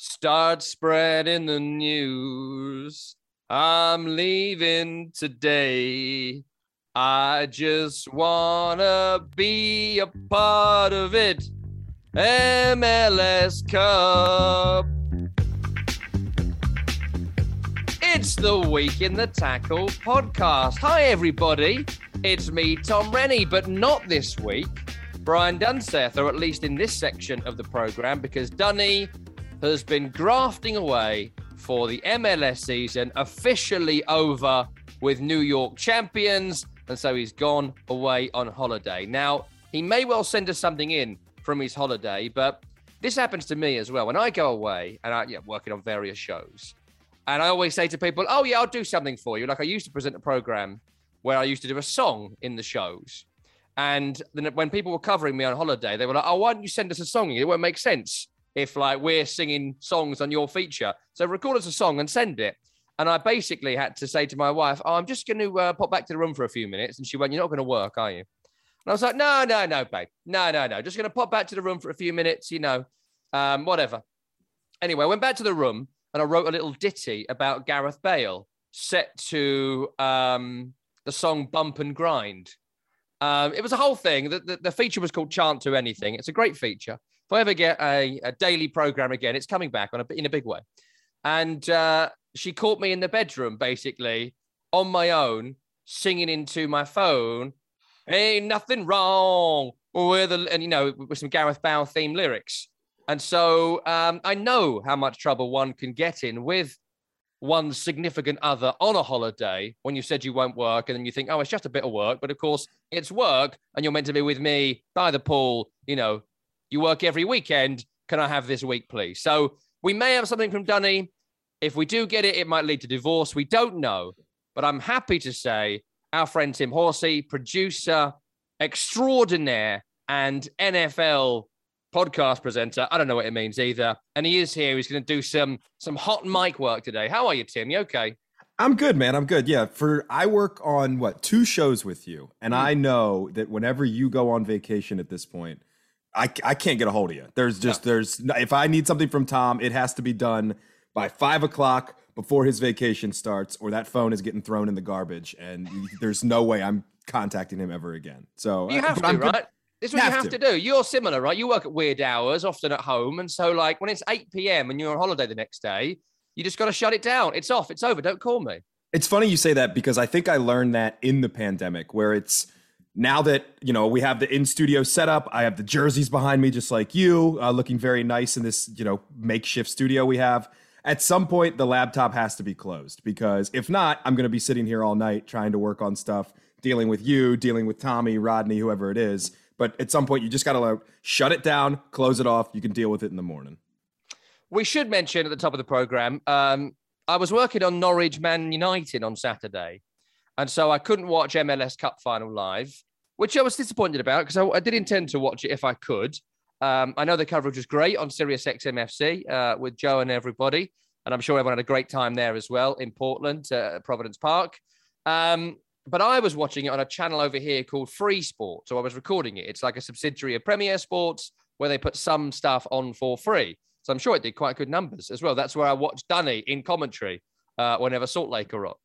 Start spreading the news. I'm leaving today. I just wanna be a part of it. MLS Cup. It's the Week in the Tackle podcast. Hi, everybody. It's me, Tom Rennie, but not this week. Brian Dunseth, or at least in this section of the programme, because Dunny has been grafting away for the MLS season, officially over with New York champions, and so he's gone away on holiday. Now, he may well send us something in from his holiday, but this happens to me as well. When I go away, and I'm working on various shows, and I always say to people, oh, yeah, I'll do something for you. Like I used to present a programme where I used to do a song in the shows. And then when people were covering me on holiday, they were like, oh, why don't you send us a song? It won't make sense if like we're singing songs on your feature. So record us a song and send it. And I basically had to say to my wife, oh, I'm just going to pop back to the room for a few minutes. And she went, you're not going to work, are you? And I was like, no, babe. No. Just going to pop back to the room for a few minutes, whatever. Anyway, I went back to the room and I wrote a little ditty about Gareth Bale set to the song Bump and Grind. It was a whole thing. The feature was called Chant to Anything. It's a great feature. If I ever get a daily program again, it's coming back in a big way. And she caught me in the bedroom, basically, on my own, singing into my phone, ain't nothing wrong with, with some Gareth Bale theme lyrics. And so I know how much trouble one can get in with one's significant other on a holiday when you said you won't work, and then you think, oh, it's just a bit of work. But of course, it's work, and you're meant to be with me by the pool. You work every weekend. Can I have this week, please? So we may have something from Dunny. If we do get it, it might lead to divorce. We don't know. But I'm happy to say our friend Tim Horsey, producer extraordinaire and NFL podcast presenter. I don't know what it means either. And he is here. He's going to do some hot mic work today. How are you, Tim? You okay? I'm good, man. I'm good. Yeah. I work on two shows with you. And I know that whenever you go on vacation at this point, I can't get a hold of you. If I need something from Tom, it has to be done by 5 o'clock before his vacation starts, or that phone is getting thrown in the garbage. And there's no way I'm contacting him ever again. So you have to, right? This is what you have to do. You're similar, right? You work at weird hours, often at home. And so like when it's 8 p.m. and you're on holiday the next day, you just got to shut it down. It's off. It's over. Don't call me. It's funny you say that because I think I learned that in the pandemic where it's now that, we have the in-studio setup. I have the jerseys behind me, just like you, looking very nice in this, makeshift studio we have. At some point, the laptop has to be closed because if not, I'm going to be sitting here all night trying to work on stuff, dealing with you, dealing with Tommy, Rodney, whoever it is. But at some point, you just got to shut it down, close it off. You can deal with it in the morning. We should mention at the top of the program, I was working on Norwich Man United on Saturday. And so I couldn't watch MLS Cup final live, which I was disappointed about because I did intend to watch it if I could. I know the coverage was great on SiriusXM FC with Joe and everybody. And I'm sure everyone had a great time there as well in Portland, Providence Park. But I was watching it on a channel over here called Free Sport. So I was recording it. It's like a subsidiary of Premier Sports where they put some stuff on for free. So I'm sure it did quite good numbers as well. That's where I watched Dunny in commentary whenever Salt Lake are up.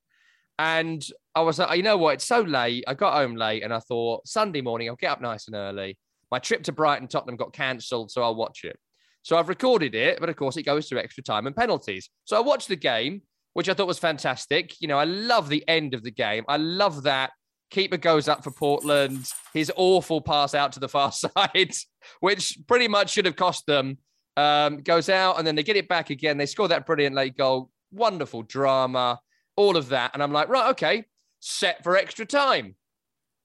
And I was like, you know what? It's so late. I got home late and I thought Sunday morning, I'll get up nice and early. My trip to Brighton, Tottenham got cancelled, so I'll watch it. So I've recorded it, but of course it goes to extra time and penalties. So I watched the game, which I thought was fantastic. I love the end of the game. I love that. Keeper goes up for Portland. His awful pass out to the far side, which pretty much should have cost them, goes out, and then they get it back again. They score that brilliant late goal. Wonderful drama, all of that. And I'm like, right, okay, set for extra time.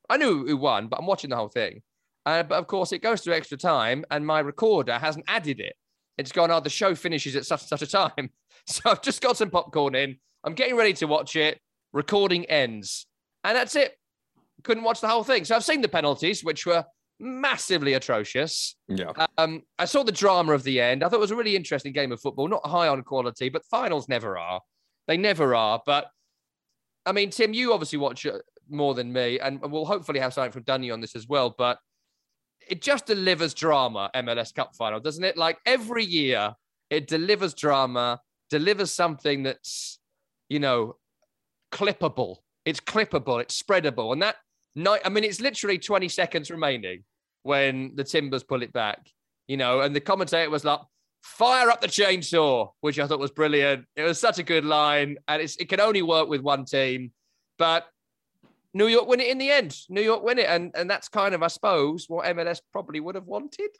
I knew who won, but I'm watching the whole thing. But of course, it goes to extra time, and my recorder hasn't added it. It's gone, the show finishes at such and such a time. So I've just got some popcorn in. I'm getting ready to watch it. Recording ends. And that's it. Couldn't watch the whole thing. So I've seen the penalties, which were massively atrocious. Yeah. I saw the drama of the end. I thought it was a really interesting game of football. Not high on quality, but finals never are. They never are. But, I mean, Tim, you obviously watch it more than me, and we'll hopefully have something from Dunny on this as well. But it just delivers drama, MLS Cup final, doesn't it? Like every year, It delivers drama, delivers something that's, you know, clippable. It's clippable, it's spreadable. And that night, I mean, it's literally 20 seconds remaining when the Timbers pull it back, you know, and the commentator was like, "Fire up the chainsaw," which I thought was brilliant. It was such a good line, and it can only work with one team. But New York win it in the end. New York win it, and that's kind of, I suppose, what MLS probably would have wanted.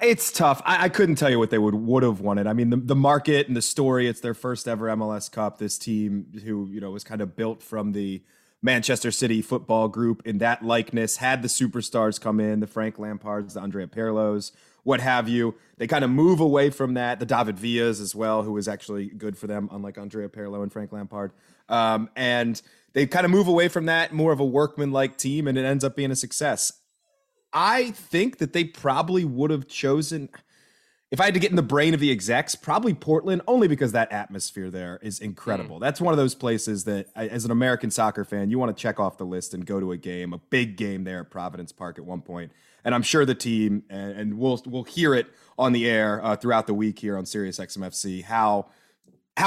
It's tough. I couldn't tell you what they would have wanted. I mean, the market and the story, it's their first ever MLS Cup. This team who, you know, was kind of built from the Manchester City football group in that likeness, had the superstars come in, the Frank Lampards, the Andrea Pirlos, what have you. They kind of move away from that. The David Villas as well, who was actually good for them, unlike Andrea Pirlo and Frank Lampard. And they kind of move away from that, more of a workman-like team, and it ends up being a success. I think that they probably would have chosen, if I had to get in the brain of the execs, probably Portland, only because that atmosphere there is incredible. That's one of those places that, as an American soccer fan, you want to check off the list and go to a game, a big game there at Providence Park at one point. And I'm sure the team, and we'll hear it on the air throughout the week here on SiriusXM FC, how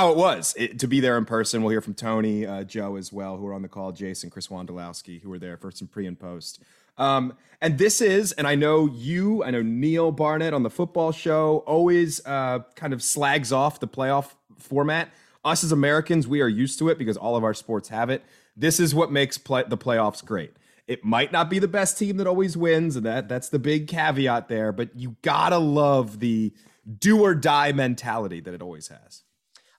it was to be there in person. We'll hear from Tony, Joe as well, who are on the call, Jason, Chris Wondolowski, who were there for some pre and post. And this is, and I know Neil Barnett on the football show always kind of slags off the playoff format. Us as Americans, we are used to it because all of our sports have it. This is what makes the playoffs great. It might not be the best team that always wins, and that's the big caveat there, but you gotta love the do or die mentality that it always has.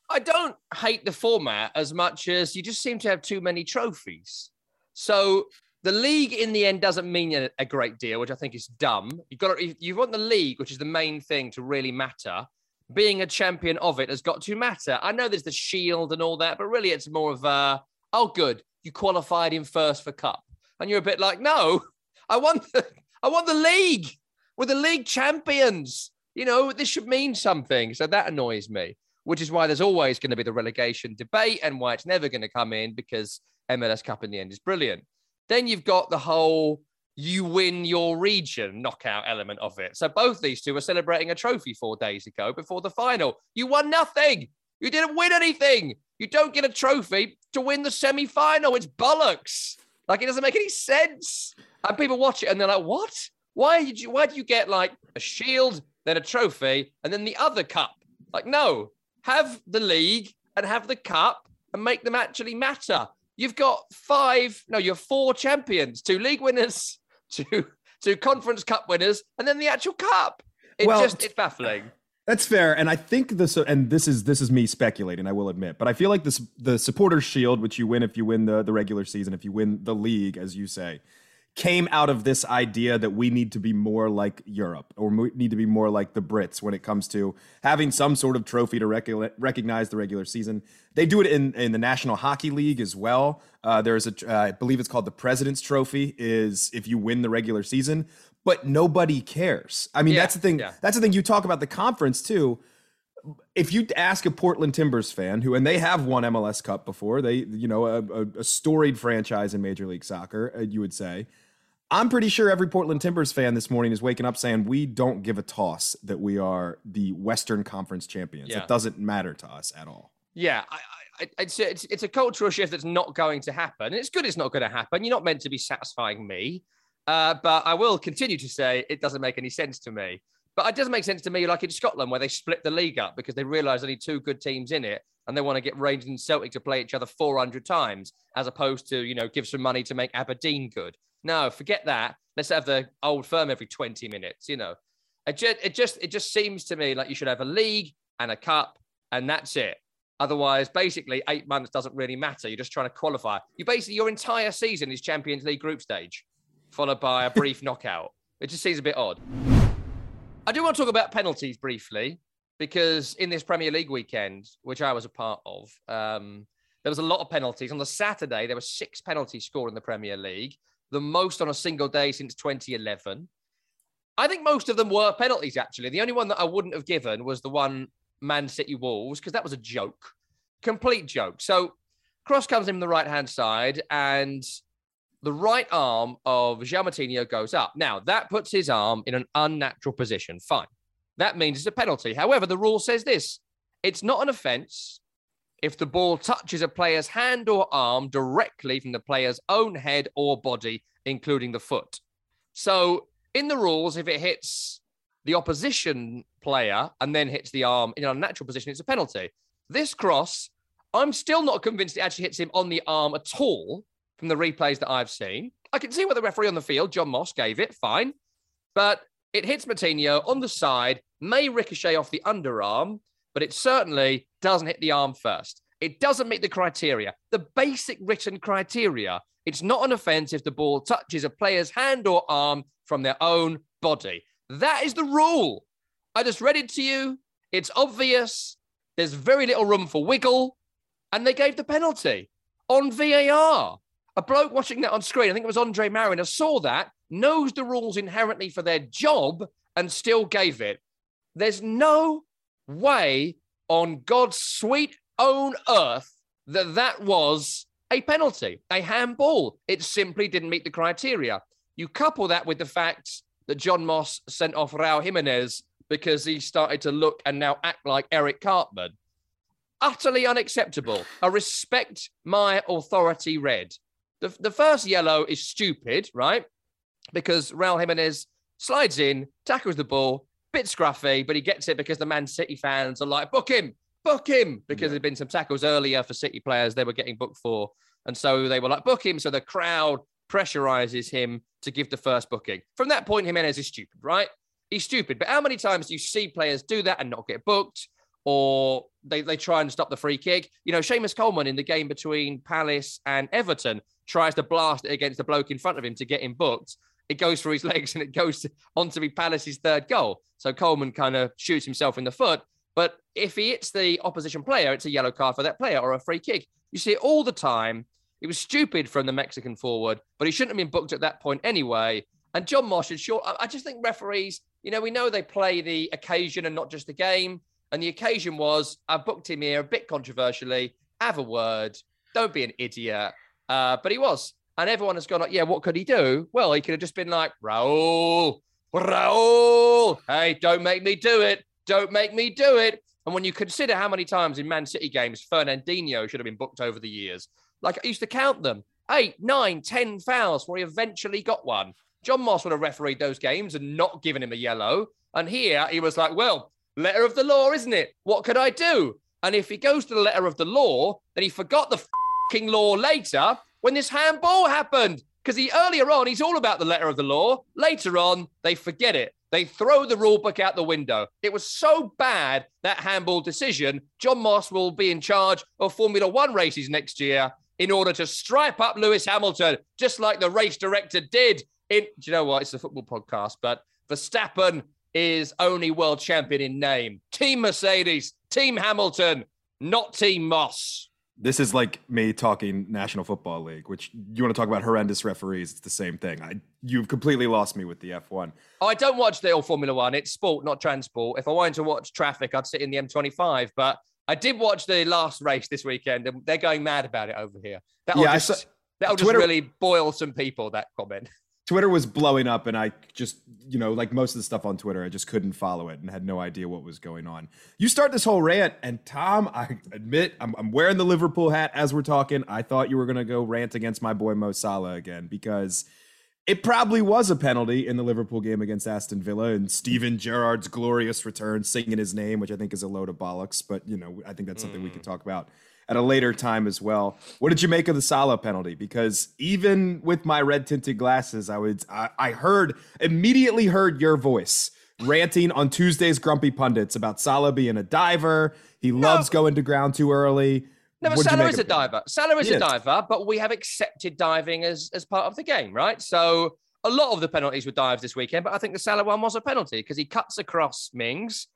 I don't hate the format as much as you just seem to have too many trophies. So the league in the end doesn't mean a great deal, which I think is dumb. You want the league, which is the main thing, to really matter. Being a champion of it has got to matter. I know there's the shield and all that, but really it's more of a, oh, good, you qualified in first for cup. And you're a bit like, no, I want the league. We're the league champions. You know, this should mean something. So that annoys me, which is why there's always going to be the relegation debate and why it's never going to come in, because MLS Cup in the end is brilliant. Then you've got the whole you win your region knockout element of it. So both these two were celebrating a trophy 4 days ago before the final. You won nothing. You didn't win anything. You don't get a trophy to win the semi-final. It's bollocks. Like, it doesn't make any sense. And people watch it and they're like, what? Why do you get like a shield, then a trophy, and then the other cup? Like, no. Have the league and have the cup and make them actually matter. You've got four champions, two league winners, two conference cup winners, and then the actual cup. It's baffling. That's fair. And I think this is me speculating, I will admit, but I feel like the supporters shield, which you win if you win the regular season, if you win the league, as you say, came out of this idea that we need to be more like Europe, or we need to be more like the Brits when it comes to having some sort of trophy to recognize the regular season. They do it in the National Hockey League as well. There's I believe it's called the President's Trophy, is if you win the regular season, but nobody cares. I mean, that's the thing. Yeah. That's the thing. You talk about the conference too. If you ask a Portland Timbers fan who, and they have won MLS Cup before, they, you know, a storied franchise in Major League Soccer, you would say, I'm pretty sure every Portland Timbers fan this morning is waking up saying, we don't give a toss that we are the Western Conference champions. Yeah. It doesn't matter to us at all. Yeah, it's a cultural shift that's not going to happen. And it's good it's not going to happen. You're not meant to be satisfying me. But I will continue to say it doesn't make any sense to me. But it doesn't make sense to me, like in Scotland, where they split the league up because they realised only two good teams in it and they want to get Rangers and Celtic to play each other 400 times as opposed to, you know, give some money to make Aberdeen good. No, forget that. Let's have the old firm every 20 minutes, you know. It just seems to me like you should have a league and a cup and that's it. Otherwise, basically, 8 months doesn't really matter. You're just trying to qualify. Your entire season is Champions League group stage, followed by a brief knockout. It just seems a bit odd. I do want to talk about penalties briefly, because in this Premier League weekend, which I was a part of, there was a lot of penalties. On the Saturday, there were 6 penalties scored in the Premier League, the most on a single day since 2011. I think most of them were penalties, actually. The only one that I wouldn't have given was the one Man City Wolves, because that was a joke, complete joke. So cross comes in from the right-hand side, and the right arm of Giamatino goes up. Now, that puts his arm in an unnatural position. Fine. That means it's a penalty. However, the rule says this. It's not an offence if the ball touches a player's hand or arm directly from the player's own head or body, including the foot. So in the rules, if it hits the opposition player and then hits the arm in an unnatural position, it's a penalty. This cross, I'm still not convinced it actually hits him on the arm at all from the replays that I've seen. I can see what the referee on the field, John Moss, gave it, fine. But it hits Matinho on the side, may ricochet off the underarm, but it certainly doesn't hit the arm first. It doesn't meet the criteria, the basic written criteria. It's not an offence if the ball touches a player's hand or arm from their own body. That is the rule. I just read it to you. It's obvious. There's very little room for wiggle. And they gave the penalty on VAR. A bloke watching that on screen, I think it was Andre Mariner, saw that, knows the rules inherently for their job, and still gave it. There's no way on God's sweet own earth that that was a penalty, a handball. It simply didn't meet the criteria. You couple that with the fact that John Moss sent off Raul Jimenez because he started to look and now act like Eric Cartman. Utterly unacceptable. I respect my authority red. The first yellow is stupid, right? Because Raul Jimenez slides in, tackles the ball, bit scruffy, but he gets it because the Man City fans are like, book him, because there'd been some tackles earlier for City players they were getting booked for. And so they were like, book him. So the crowd pressurizes him to give the first booking. From that point, Jimenez is stupid, right? He's stupid. But how many times do you see players do that and not get booked? Or they try and stop the free kick. You know, Seamus Coleman in the game between Palace and Everton tries to blast it against the bloke in front of him to get him booked. It goes through his legs and it goes on to be Palace's third goal. So Coleman kind of shoots himself in the foot. But if he hits the opposition player, it's a yellow card for that player or a free kick. You see it all the time. It was stupid from the Mexican forward, but he shouldn't have been booked at that point anyway. And John Moss should short. I just think referees, you know, we know they play the occasion and not just the game. And the occasion was, I booked him here a bit controversially, have a word, don't be an idiot. But he was. And everyone has gone like, yeah, what could he do? Well, he could have just been like, Raul, hey, don't make me do it. Don't make me do it. And when you consider how many times in Man City games Fernandinho should have been booked over the years, like I used to count them, 8, 9, 10 fouls where he eventually got one. John Moss would have refereed those games and not given him a yellow. And here he was like, well, letter of the law, isn't it? What could I do? And if he goes to the letter of the law, then he forgot the fucking law later when this handball happened. Because earlier on, he's all about the letter of the law. Later on, they forget it. They throw the rule book out the window. It was so bad, that handball decision, John Moss will be in charge of Formula One races next year in order to stripe up Lewis Hamilton, just like the race director did. Do you know what? It's a football podcast, but Verstappen is only world champion in name. Team Mercedes, Team Hamilton, not Team Moss. This is like me talking National Football League, which you want to talk about horrendous referees. It's the same thing. You've completely lost me with the F1. I don't watch the old Formula One. It's sport, not transport. If I wanted to watch traffic, I'd sit in the M25. But I did watch the last race this weekend, and they're going mad about it over here. That'll Twitter just really boil some people, that comment. Twitter was blowing up, and I just, you know, like most of the stuff on Twitter, I just couldn't follow it and had no idea what was going on. You start this whole rant, and Tom, I admit, I'm wearing the Liverpool hat as we're talking. I thought you were going to go rant against my boy Mo Salah again, because it probably was a penalty in the Liverpool game against Aston Villa, and Steven Gerrard's glorious return singing his name, which I think is a load of bollocks, but, you know, I think that's something we could talk about at a later time as well. What did you make of the Salah penalty? Because even with my red tinted glasses, I immediately heard your voice ranting on Tuesday's Grumpy Pundits about Salah being a diver. He loves going to ground too early. No, but Salah is a diver. Salah is a diver, but we have accepted diving as part of the game, right? So a lot of the penalties were dives this weekend, but I think the Salah one was a penalty because he cuts across Mings.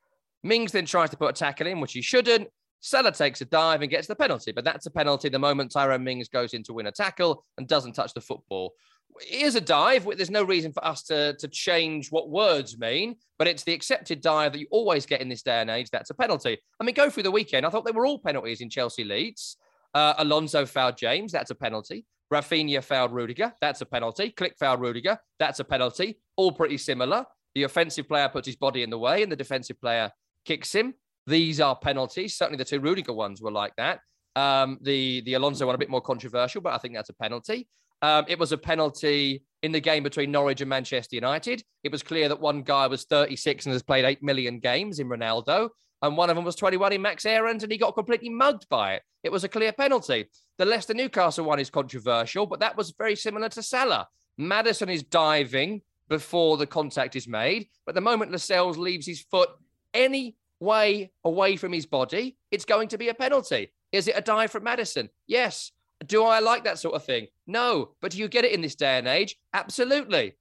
Mings then tries to put a tackle in, which he shouldn't. Salah takes a dive and gets the penalty, but that's a penalty the moment Tyrone Mings goes in to win a tackle and doesn't touch the football. It is a dive. There's no reason for us to change what words mean, but it's the accepted dive that you always get in this day and age. That's a penalty. I mean, go through the weekend. I thought they were all penalties in Chelsea Leeds. Alonso fouled James. That's a penalty. Rafinha fouled Rudiger. That's a penalty. Click fouled Rudiger. That's a penalty. All pretty similar. The offensive player puts his body in the way and the defensive player kicks him. These are penalties. Certainly the two Rudiger ones were like that. The Alonso one, a bit more controversial, but I think that's a penalty. It was a penalty in the game between Norwich and Manchester United. It was clear that one guy was 36 and has played 8 million games in Ronaldo. And one of them was 21 in Max Ahrens, and he got completely mugged by it. It was a clear penalty. The Leicester-Newcastle one is controversial, but that was very similar to Salah. Maddison is diving before the contact is made, but the moment Lascelles leaves his foot any way away from his body, it's going to be a penalty. Is it a dive from Maddison? Yes. Do I like that sort of thing? No. But do you get it in this day and age? Absolutely.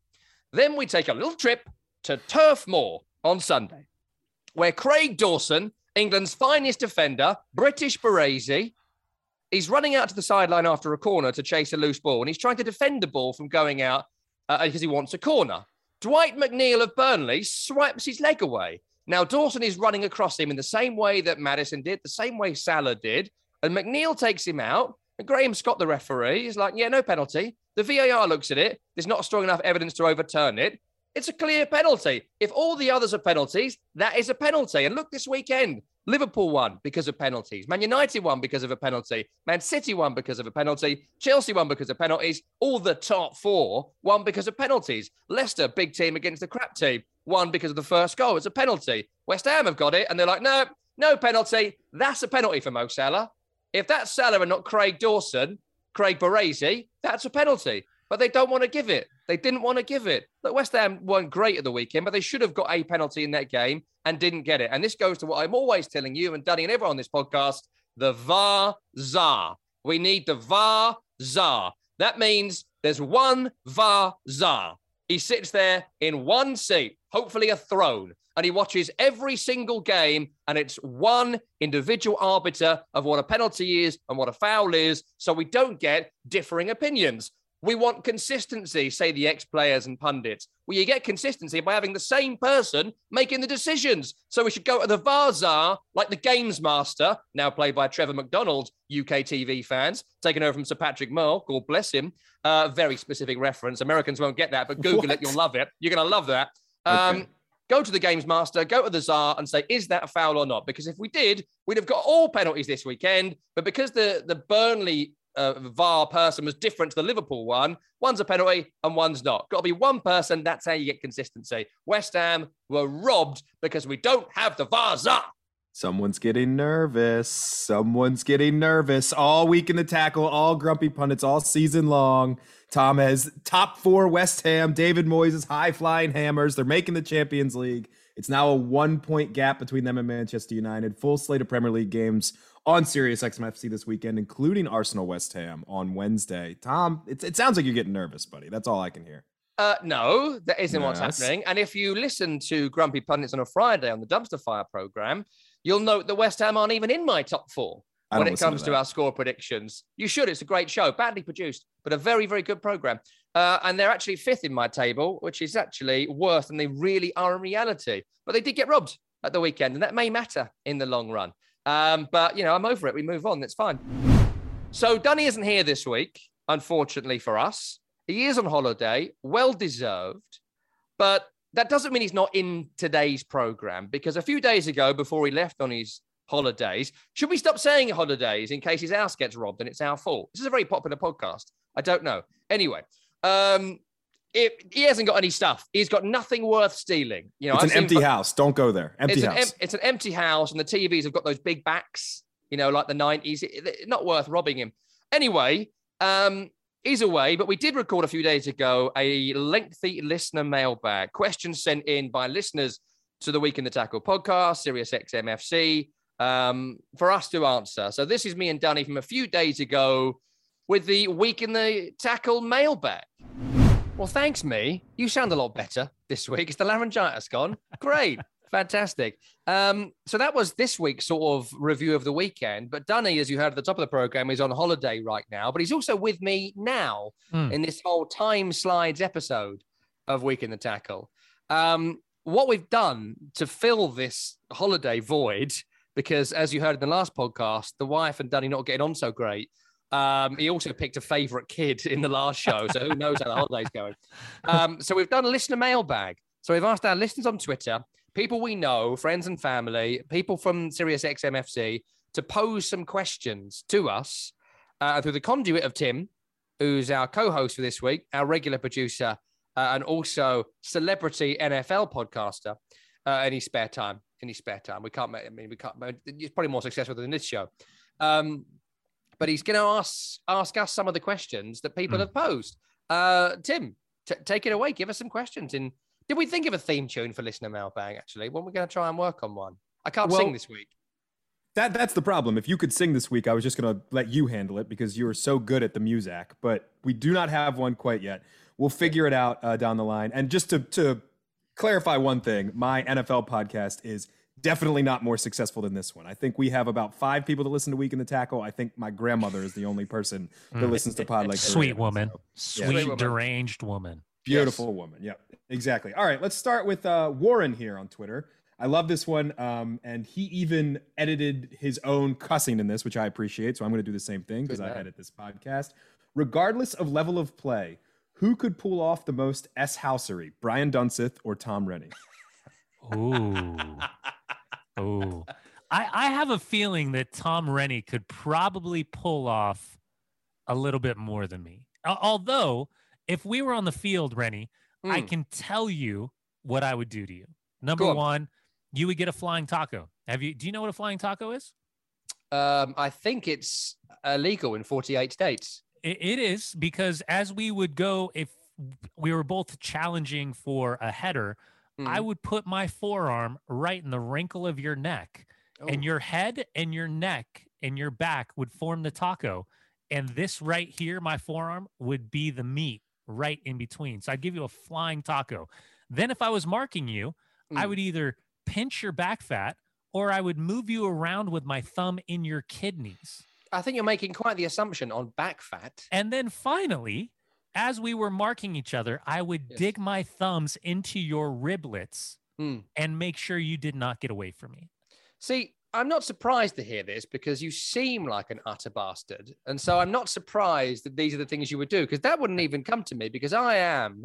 Then we take a little trip to Turf Moor on Sunday, where Craig Dawson, England's finest defender, British Baresi, is running out to the sideline after a corner to chase a loose ball, and he's trying to defend the ball from going out because he wants a corner. Dwight McNeil of Burnley swipes his leg away. Now, Dawson is running across him in the same way that Maddison did, the same way Salah did, and McNeil takes him out. And Graham Scott, the referee, is like, yeah, no penalty. The VAR looks at it. There's not strong enough evidence to overturn it. It's a clear penalty. If all the others are penalties, that is a penalty. And look, this weekend, Liverpool won because of penalties. Man United won because of a penalty. Man City won because of a penalty. Chelsea won because of penalties. All the top four won because of penalties. Leicester, big team against the crap team, won because of the first goal. It's a penalty. West Ham have got it, and they're like, no, no penalty. That's a penalty for Mo Salah. If that's Salah and not Craig Dawson, Craig Baresi, that's a penalty. But they don't want to give it. They didn't want to give it. Look, West Ham weren't great at the weekend, but they should have got a penalty in that game and didn't get it. And this goes to what I'm always telling you and Danny and everyone on this podcast, the VAR czar. We need the VAR czar. That means there's one VAR czar. He sits there in one seat, hopefully a throne, and he watches every single game, and it's one individual arbiter of what a penalty is and what a foul is, so we don't get differing opinions. We want consistency, say the ex-players and pundits. Well, you get consistency by having the same person making the decisions. So we should go to the VAR czar, like the Games Master, now played by Trevor McDonald, UK TV fans, taken over from Sir Patrick Moore, God bless him. Very specific reference. Americans won't get that, but Google it, you'll love it. You're going to love that. Okay. Go to the Games Master, go to the czar and say, is that a foul or not? Because if we did, we'd have got all penalties this weekend. But because the Burnley VAR person was different to the Liverpool one, one's a penalty and one's not. Got to be one person. That's how you get consistency. West Ham were robbed because we don't have the VAR czar. Someone's getting nervous. Someone's getting nervous. All week in the tackle, all grumpy pundits, all season long. Tom has top four West Ham, David Moyes' high-flying hammers. They're making the Champions League. It's now a one-point gap between them and Manchester United. Full slate of Premier League games on SiriusXM FC this weekend, including Arsenal-West Ham on Wednesday. Tom, it sounds like you're getting nervous, buddy. That's all I can hear. No, that isn't what's happening. And if you listen to Grumpy Pundits on a Friday on the Dumpster Fire program, you'll note that West Ham aren't even in my top four when it comes to our score predictions. You should. It's a great show, badly produced, but a very, very good program. And they're actually fifth in my table, which is actually worse than they really are in reality. But they did get robbed at the weekend, and that may matter in the long run. But, you know, I'm over it. We move on. That's fine. So Dunny isn't here this week, unfortunately for us. He is on holiday, well-deserved. But that doesn't mean he's not in today's program, because a few days ago, before he left on his holidays, should we stop saying holidays in case his house gets robbed and it's our fault? This is a very popular podcast. I don't know. Anyway, he hasn't got any stuff. He's got nothing worth stealing. You know, it's an empty house. Don't go there. Empty house. It's an empty house, and the TVs have got those big backs, you know, like the 90s. Not worth robbing him. Anyway, he's away, but we did record a few days ago a lengthy listener mailbag. Questions sent in by listeners to the Week in the Tackle podcast, SiriusXM FC, for us to answer. So this is me and Danny from a few days ago with the Week in the Tackle mailbag. Well, thanks, me. You sound a lot better this week. It's the laryngitis gone. Great. Fantastic. So that was this week's sort of review of the weekend. But Dunny, as you heard at the top of the program, is on holiday right now. But he's also with me now in this whole Time Slides episode of Week in the Tackle. What we've done to fill this holiday void, because as you heard in the last podcast, the wife and Dunny not getting on so great. He also picked a favourite kid in the last show, so who knows how the holiday's going. So we've done a listener mailbag. So we've asked our listeners on Twitter, people we know, friends and family, people from SiriusXM FC, to pose some questions to us through the conduit of Tim, who's our co-host for this week, our regular producer, and also celebrity NFL podcaster. Any spare time. We can't. He's probably more successful than this show. But he's going to ask us some of the questions that people have posed. Tim, take it away. Give us some questions. Did we think of a theme tune for Listener Mailbag, actually? When we're going to try and work on one? I can't sing this week. That's the problem. If you could sing this week, I was just going to let you handle it because you were so good at the Muzak. But we do not have one quite yet. We'll figure it out down the line. And just to clarify one thing, my NFL podcast is definitely not more successful than this one. I think we have about 5 people that listen to Week in the Tackle. I think my grandmother is the only person that listens to Pod Like Sweet woman. So, yeah. Sweet, deranged woman. Beautiful woman. Yeah, exactly. All right, let's start with Warren here on Twitter. I love this one, and he even edited his own cussing in this, which I appreciate, so I'm going to do the same thing because I edit this podcast. Regardless of level of play, who could pull off the most S-housery, Brian Dunseth or Tom Rennie? Ooh. I have a feeling that Tom Rennie could probably pull off a little bit more than me. Although, if we were on the field, Rennie, I can tell you what I would do to you. Number one, you would get a flying taco. Do you know what a flying taco is? I think it's illegal in 48 states. It is, because as we would go, if we were both challenging for a header, I would put my forearm right in the wrinkle of your neck, and your head and your neck and your back would form the taco. And this right here, my forearm, would be the meat right in between. So I'd give you a flying taco. Then if I was marking you, I would either pinch your back fat or I would move you around with my thumb in your kidneys. I think you're making quite the assumption on back fat. And then finally, as we were marking each other, I would dig my thumbs into your riblets and make sure you did not get away from me. See, I'm not surprised to hear this because you seem like an utter bastard. And so I'm not surprised that these are the things you would do, because that wouldn't even come to me, because I am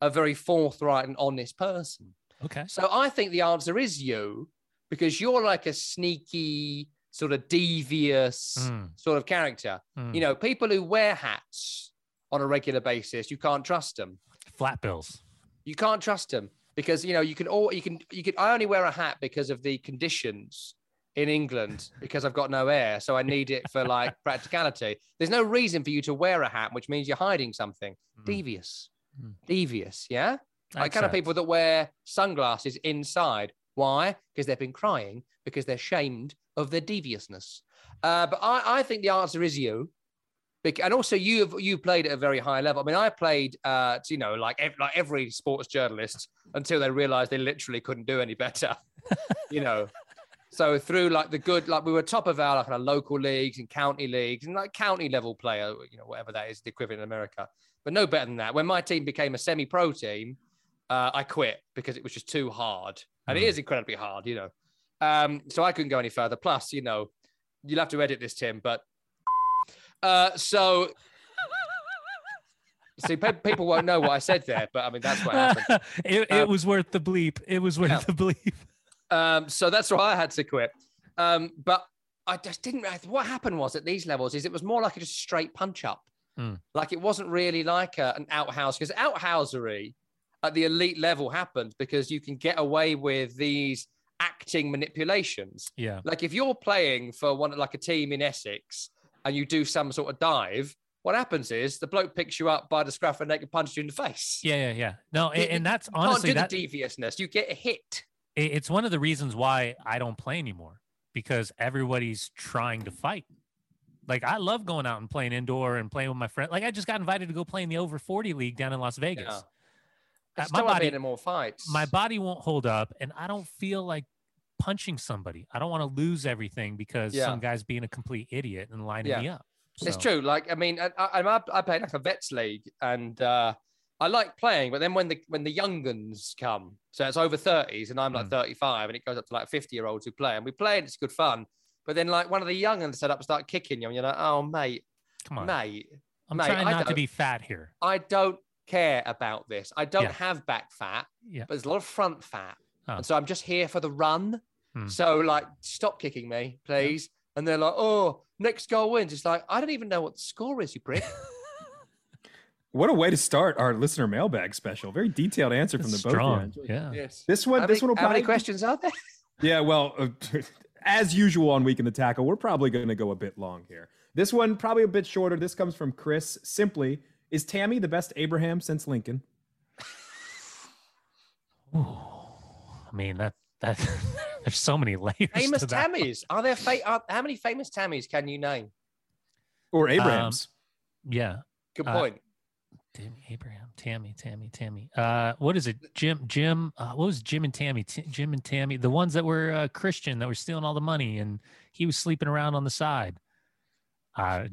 a very forthright and honest person. Okay. So I think the answer is you, because you're like a sneaky, sort of devious sort of character. You know, people who wear hats on a regular basis, you can't trust them. Flat bills. You can't trust them because, you know, I only wear a hat because of the conditions in England, because I've got no air. So I need it for like practicality. There's no reason for you to wear a hat, which means you're hiding something. Devious. Yeah. Like kind of people that wear sunglasses inside. Why? Because they've been crying, because they're shamed of their deviousness. But I think the answer is you. And also you played at a very high level. I mean, I played, like every sports journalist until they realized they literally couldn't do any better, you know. So through like the good, like we were top of our kind of local leagues and county leagues and like county level player, you know, whatever that is, the equivalent in America, but no better than that. When my team became a semi-pro team, I quit because it was just too hard. And it is incredibly hard, you know. So I couldn't go any further. Plus, you know, you'll have to edit this, Tim, but... See, people won't know what I said there, but I mean, that's what happened. It was worth the bleep. It was worth the bleep. So that's why I had to quit. But I just didn't... What happened was at these levels is it was more like a just straight punch-up. Like it wasn't really like an outhouse, because outhousery... at the elite level happens because you can get away with these acting manipulations. Yeah. Like if you're playing for one, like a team in Essex, and you do some sort of dive, what happens is the bloke picks you up by the scruff of the neck and punches you in the face. Yeah. No, and that's honestly... You can't do the deviousness. You get hit. It's one of the reasons why I don't play anymore, because everybody's trying to fight. Like I love going out and playing indoor and playing with my friend. Like I just got invited to go play in the over 40 league down in Las Vegas. Yeah. My body won't hold up, and I don't feel like punching somebody. I don't want to lose everything because some guy's being a complete idiot and lining me up. So. It's true. Like, I mean, I played like a vets league, and I like playing, but then when the younguns come, so it's over 30s, and I'm like 35, and it goes up to like 50-year-olds who play, and we play, and it's good fun. But then like one of the younguns set up and start kicking you, and you're like, oh mate, come on, mate. I'm trying not to be fat here. I don't care about this. I don't have back fat, but there's a lot of front fat. Oh. And so I'm just here for the run. So, like, stop kicking me, please. Yeah. And they're like, oh, next goal wins. It's like, I don't even know what the score is, you prick. What a way to start our listener mailbag special. Very detailed answer from the both of you. Yeah. Yes. This one will probably... How many questions are there? Yeah, well, as usual on Week in the Tackle, we're probably going to go a bit long here. This one probably a bit shorter. This comes from Chris. Simply, is Tammy the best Abraham since Lincoln? Ooh, I mean, that there's so many layers. Famous to that Tammys. One. Are there how many famous Tammys can you name? Or Abrahams? Yeah. Good point. Abraham, Tammy. What is it? Jim. What was Jim and Tammy? Jim and Tammy, the ones that were Christian, that were stealing all the money, and he was sleeping around on the side.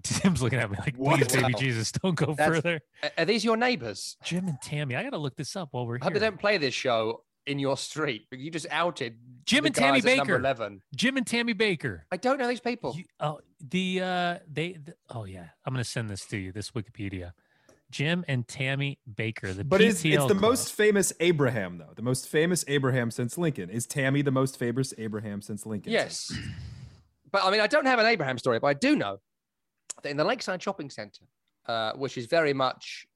Tim's looking at me like, please, baby Jesus, don't go further. Are these your neighbors? Jim and Tammy. I got to look this up while we're here. I hope they don't play this show in your street. You just outed Jim and Tammy Baker. Number 11. Jim and Tammy Baker. I don't know these people. I'm going to send this to you, this Wikipedia. Jim and Tammy Baker. But it's the most famous Abraham, though. The most famous Abraham since Lincoln. Is Tammy the most famous Abraham since Lincoln? Yes. But I mean, I don't have an Abraham story, but I do know that in the Lakeside Shopping Centre, which is very much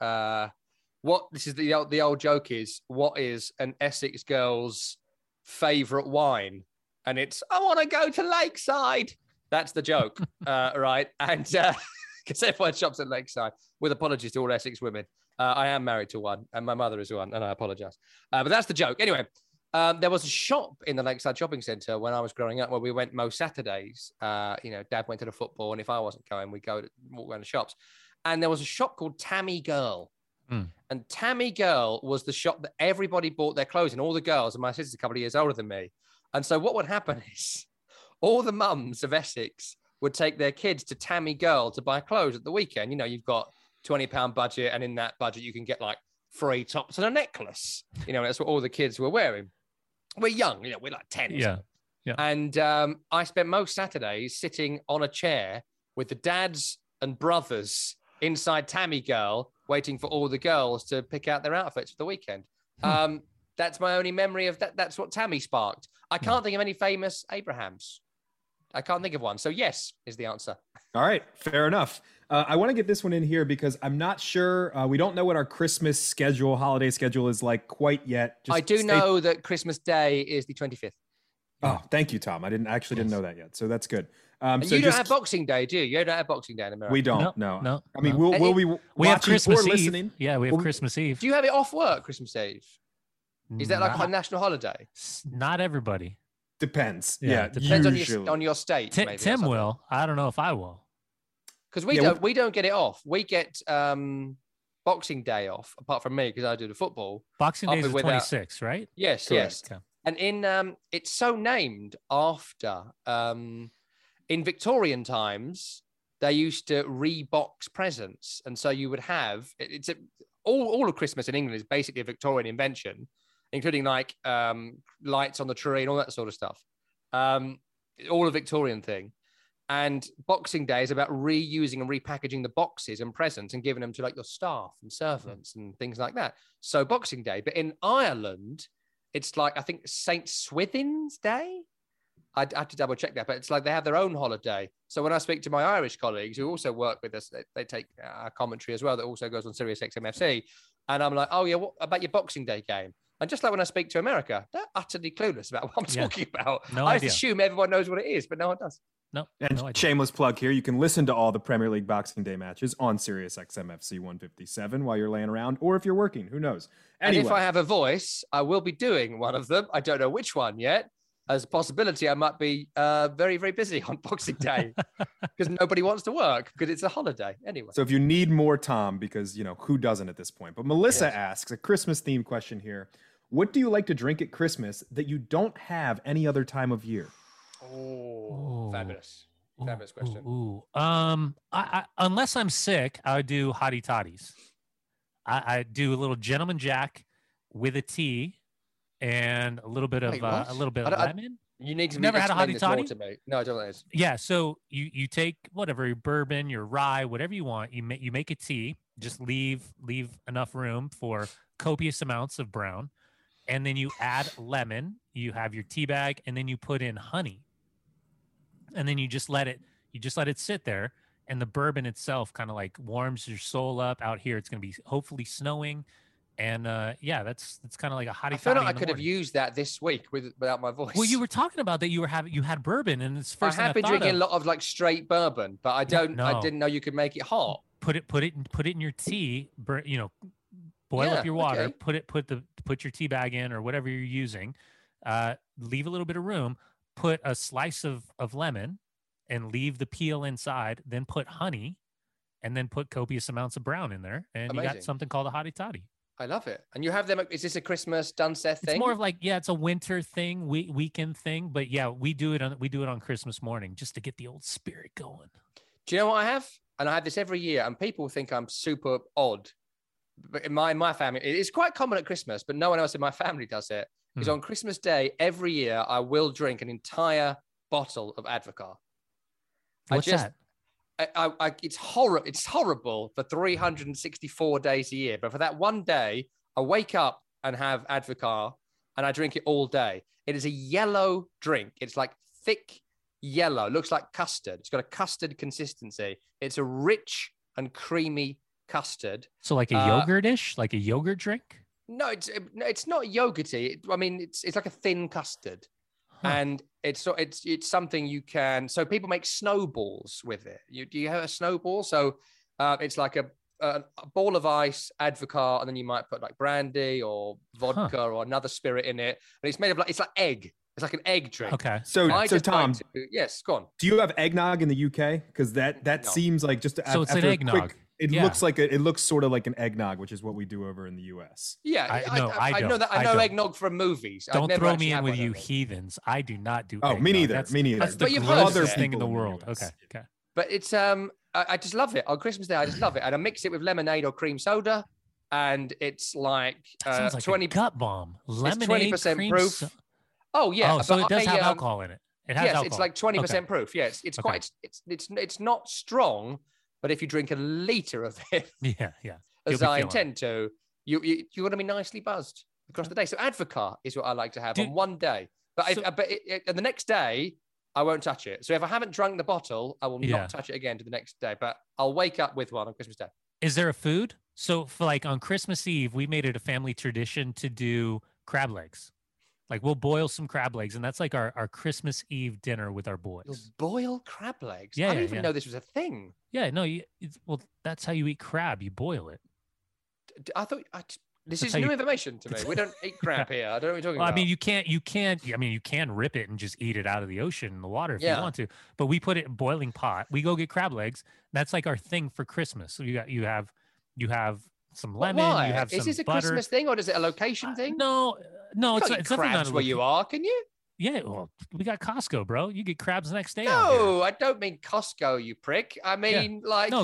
what this is, the old joke is, what is an Essex girl's favourite wine? And it's, I want to go to Lakeside. That's the joke, right? And... because everyone shops at Lakeside. With apologies to all Essex women. I am married to one, and my mother is one, and I apologise. But that's the joke. Anyway, there was a shop in the Lakeside Shopping Centre when I was growing up where we went most Saturdays. Dad went to the football, and if I wasn't going, we'd go to walk around the shops. And there was a shop called Tammy Girl. Mm. And Tammy Girl was the shop that everybody bought their clothes in, all the girls. And my sister's a couple of years older than me. And so what would happen is all the mums of Essex would take their kids to Tammy Girl to buy clothes at the weekend. You know, you've got £20 budget, and in that budget, you can get like free tops and a necklace. You know, that's what all the kids were wearing. We're young, you know, we're like 10. Yeah. And I spent most Saturdays sitting on a chair with the dads and brothers inside Tammy Girl, waiting for all the girls to pick out their outfits for the weekend. That's my only memory of that. That's what Tammy sparked. I can't think of any famous Abrahams. I can't think of one. So yes is the answer. All right. Fair enough. I want to get this one in here because I'm not sure. We don't know what our Christmas schedule, holiday schedule is like quite yet. Just I do know that Christmas Day is the 25th. Oh, thank you, Tom. I didn't know that yet. So that's good. So you don't have Boxing Day, do you? You don't have Boxing Day in America. We don't. No. I mean, we have Christmas Eve. Listening. Yeah, we have Christmas Eve. Do you have it off work Christmas Eve? Is that like a national holiday? Not everybody. Depends. Yeah, depends on your state. Tim will. I don't know if I will. Because we don't get it off. We get Boxing Day off, apart from me, because I do the football. Boxing Day is 26, right? Yes, correct. Yes. Okay. And in it's so named after in Victorian times they used to rebox presents, and so you would have all of Christmas in England is basically a Victorian invention, including like lights on the tree and all that sort of stuff. All a Victorian thing. And Boxing Day is about reusing and repackaging the boxes and presents and giving them to like your staff and servants and things like that. So Boxing Day. But in Ireland, it's like, I think St. Swithin's Day. I'd have to double check that, but it's like they have their own holiday. So when I speak to my Irish colleagues who also work with us, they take our commentary as well. That also goes on SiriusXM FC. And I'm like, oh yeah, what about your Boxing Day game? And just like when I speak to America, they're utterly clueless about what I'm talking about. No I idea. Assume everyone knows what it is, but no one does. No. And no shameless plug here, you can listen to all the Premier League Boxing Day matches on SiriusXM FC 157 while you're laying around, or if you're working, who knows? Anyway. And if I have a voice, I will be doing one of them. I don't know which one yet. As a possibility, I might be very, very busy on Boxing Day because nobody wants to work because it's a holiday anyway. So if you need more Tom, because, you know, who doesn't at this point? But Melissa asks a Christmas-themed question here. What do you like to drink at Christmas that you don't have any other time of year? Oh, fabulous. Fabulous question. I unless I'm sick, I would do hotty toddies. I do a little Gentleman Jack with a tea. And a little bit of lemon. You need to never had a hottie toddy. No, I don't like this. Yeah, so you take whatever bourbon, your rye, whatever you want. You make a tea. just leave enough room for copious amounts of brown, and then you add lemon, you have your tea bag, and then you put in honey, and then you just let it sit there, and the bourbon itself kind of like warms your soul up. Out here it's going to be hopefully snowing, and yeah, that's kind of like a hottie. I feel like I could have used that this week without my voice. Well, you were talking about that you had bourbon, and it's first I have been drinking a lot of like straight bourbon, but I didn't know you could make it hot. Put it in your tea, you know, boil up your water, okay. put your tea bag in or whatever you're using, leave a little bit of room, put a slice of lemon and leave the peel inside, then put honey, and then put copious amounts of brown in there. And amazing. You got something called a hottie toddy. I love it. And you have them. Is this a Christmas Dunseth thing? It's more of like, yeah, it's a winter thing, weekend thing. But yeah, we do it on Christmas morning just to get the old spirit going. Do you know what I have? And I have this every year, and people think I'm super odd. But in my family, it's quite common at Christmas, but no one else in my family does it. Mm. Is on Christmas Day every year, I will drink an entire bottle of Advocar. What's that? It's horrible for 364 days a year. But for that one day, I wake up and have Advocar, and I drink it all day. It is a yellow drink. It's like thick yellow. It looks like custard. It's got a custard consistency. It's a rich and creamy custard. So like a yogurt-ish? Like a yogurt drink? No, it's not yogurty. I mean, it's like a thin custard. Huh. And it's something you can... So people make snowballs with it. Do you have a snowball? So it's like a ball of ice, Advocar, and then you might put like brandy or vodka or another spirit in it. And it's made of like... It's like egg. It's like an egg drink. Okay. So Tom... Yes, go on. Do you have eggnog in the UK? Because that seems like just... So it's an eggnog. It looks sort of like an eggnog, which is what we do over in the US. Yeah, I know eggnog from movies. Don't throw me in with you heathens. I do not do. Oh, eggnog. Me neither. That's the grossest thing in the world. Okay. But it's I just love it on Christmas Day. I just love it, and I mix it with lemonade or cream soda, and it's like sounds like 20 gut bomb. Lemonade, 20% proof. Oh yeah, so it does have alcohol in it. It has alcohol. It's like 20% proof. Yes, it's quite. It's not strong. But if you drink a liter of it, as I intend to, you're going to be nicely buzzed across the day. So Advocar is what I like to have on one day. But the next day, I won't touch it. So if I haven't drunk the bottle, I will not touch it again to the next day. But I'll wake up with one on Christmas Day. Is there a food? So for like on Christmas Eve, we made it a family tradition to do crab legs. Like we'll boil some crab legs, and that's like our Christmas Eve dinner with our boys. You'll boil crab legs? Yeah, I didn't even know this was a thing. Yeah, no, that's how you eat crab. You boil it. This is new information to me. We don't eat crab here. I don't know what you're talking about. I mean, you can rip it and just eat it out of the ocean in the water if you want to. But we put it in a boiling pot. We go get crab legs. That's like our thing for Christmas. So you have some lemon. Why? You have some butter. Is this a Christmas thing or is it a location thing? No, it's crabs nothing where you are, can you? Yeah, well, we got Costco, bro. You get crabs the next day. No, I don't mean Costco, you prick. I mean in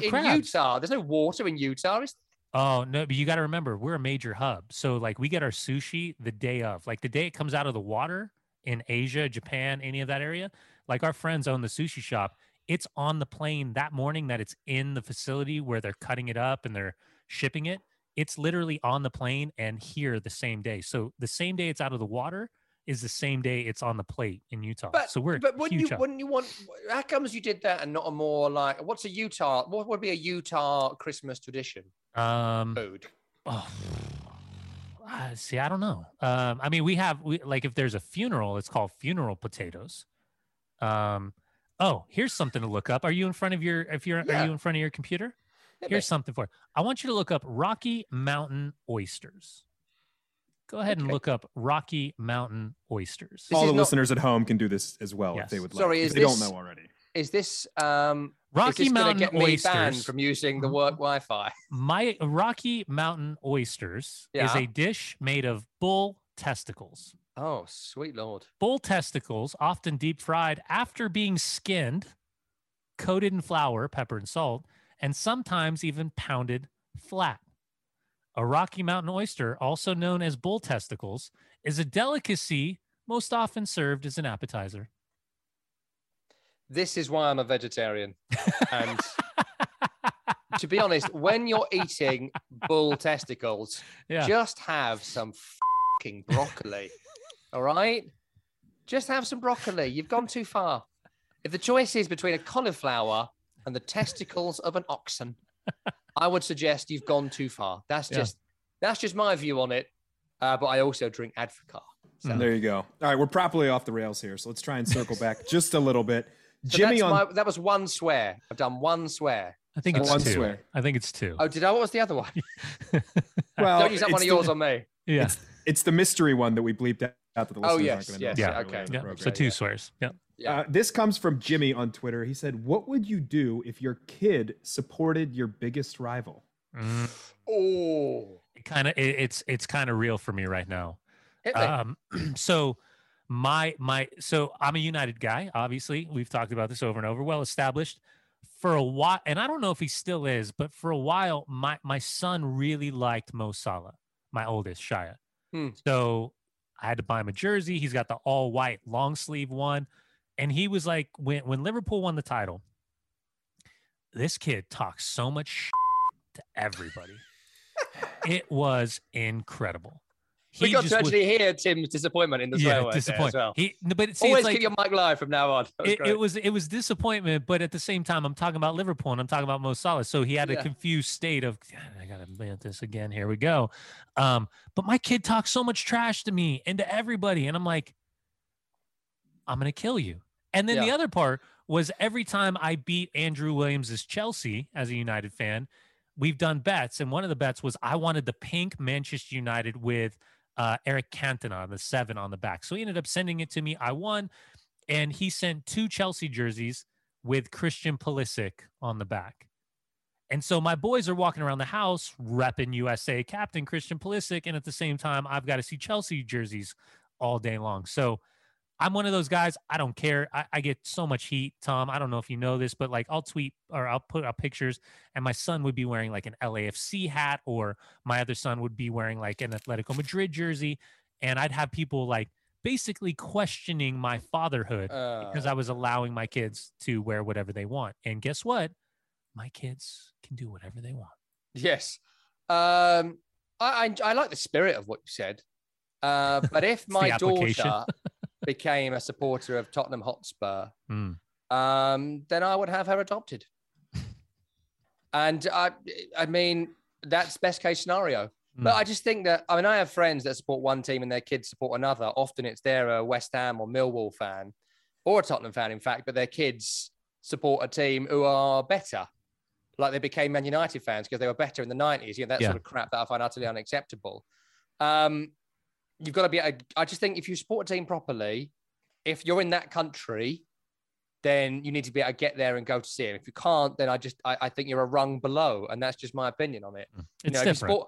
crabs. Utah. There's no water in Utah, is there? Oh no, but you got to remember we're a major hub. So like we get our sushi the day of, like the day it comes out of the water in Asia, Japan, any of that area. Like our friends own the sushi shop. It's on the plane that morning that it's in the facility where they're cutting it up and they're shipping it. It's literally on the plane and here the same day. So the same day it's out of the water is the same day it's on the plate in Utah. But wouldn't you want? How comes you did that and not a more like what's a Utah? What would be a Utah Christmas tradition? Food. Oh, see, I don't know. I mean, we like if there's a funeral, it's called funeral potatoes. Oh, here's something to look up. Are you in front of your? Are you in front of your computer? Here's something for you. I want you to look up Rocky Mountain oysters. Go ahead and look up Rocky Mountain oysters. All the listeners at home can do this as well if they would like. Sorry, they don't know already. Is this Rocky Mountain get me oysters banned from using the work Wi-Fi? My Rocky Mountain oysters is a dish made of bull testicles. Oh, sweet Lord. Bull testicles, often deep fried after being skinned, coated in flour, pepper, and salt, and sometimes even pounded flat. A Rocky Mountain oyster, also known as bull testicles, is a delicacy most often served as an appetizer. This is why I'm a vegetarian. And to be honest, when you're eating bull testicles, just have some fucking broccoli. All right? Just have some broccoli. You've gone too far. If the choice is between a cauliflower and the testicles of an oxen, I would suggest you've gone too far. That's just my view on it. But I also drink Advocar. So. There you go. All right, we're properly off the rails here, so let's try and circle back just a little bit. So Jimmy, that was one swear. I've done one swear. I think it's two. Swear. I think it's two. Oh, did I? What was the other one? Well, don't use that one of yours on me. Yeah, it's the mystery one that we bleeped out that the listeners aren't going to know. Yeah, okay. Yeah. So two swears. Yeah. This comes from Jimmy on Twitter. He said, "What would you do if your kid supported your biggest rival?" Oh, it's kind of real for me right now. So I'm a United guy. Obviously, we've talked about this over and over. Well established for a while, and I don't know if he still is, but for a while, my son really liked Mo Salah, my oldest, Shia. So I had to buy him a jersey. He's got the all white long sleeve one, and he was like, when Liverpool won the title, this kid talks so much shit to everybody. It was incredible. We got to actually hear Tim's disappointment in the swear disappointment as well. Always keep your mic live from now on. It was disappointment, but at the same time, I'm talking about Liverpool and I'm talking about Mo Salah. So he had a confused state of, I got to invent this again. Here we go. But my kid talks so much trash to me and to everybody. And I'm like, I'm going to kill you. And then the other part was every time I beat Andrew Williams' Chelsea as a United fan, we've done bets. And one of the bets was I wanted the pink Manchester United with Eric Cantona, the 7 on the back. So he ended up sending it to me. I won, and he sent 2 Chelsea jerseys with Christian Pulisic on the back. And so my boys are walking around the house repping USA captain Christian Pulisic, and at the same time, I've got to see Chelsea jerseys all day long. So I'm one of those guys. I don't care. I get so much heat, Tom. I don't know if you know this, but like I'll tweet or I'll put up pictures and my son would be wearing like an LAFC hat, or my other son would be wearing like an Atletico Madrid jersey. And I'd have people like basically questioning my fatherhood because I was allowing my kids to wear whatever they want. And guess what? My kids can do whatever they want. Yes. I like the spirit of what you said. But if my daughter became a supporter of Tottenham Hotspur, then I would have her adopted. And I mean, that's best case scenario. But I just think that, I mean, I have friends that support one team and their kids support another. Often it's they're a West Ham or Millwall fan or a Tottenham fan, in fact, but their kids support a team who are better. Like they became Man United fans because they were better in the 90s. You know, that sort of crap that I find utterly unacceptable. You've got to be, I just think if you support a team properly, if you're in that country, then you need to be able to get there and go to see it. If you can't, then I think you're a rung below. And that's just my opinion on it. It's different.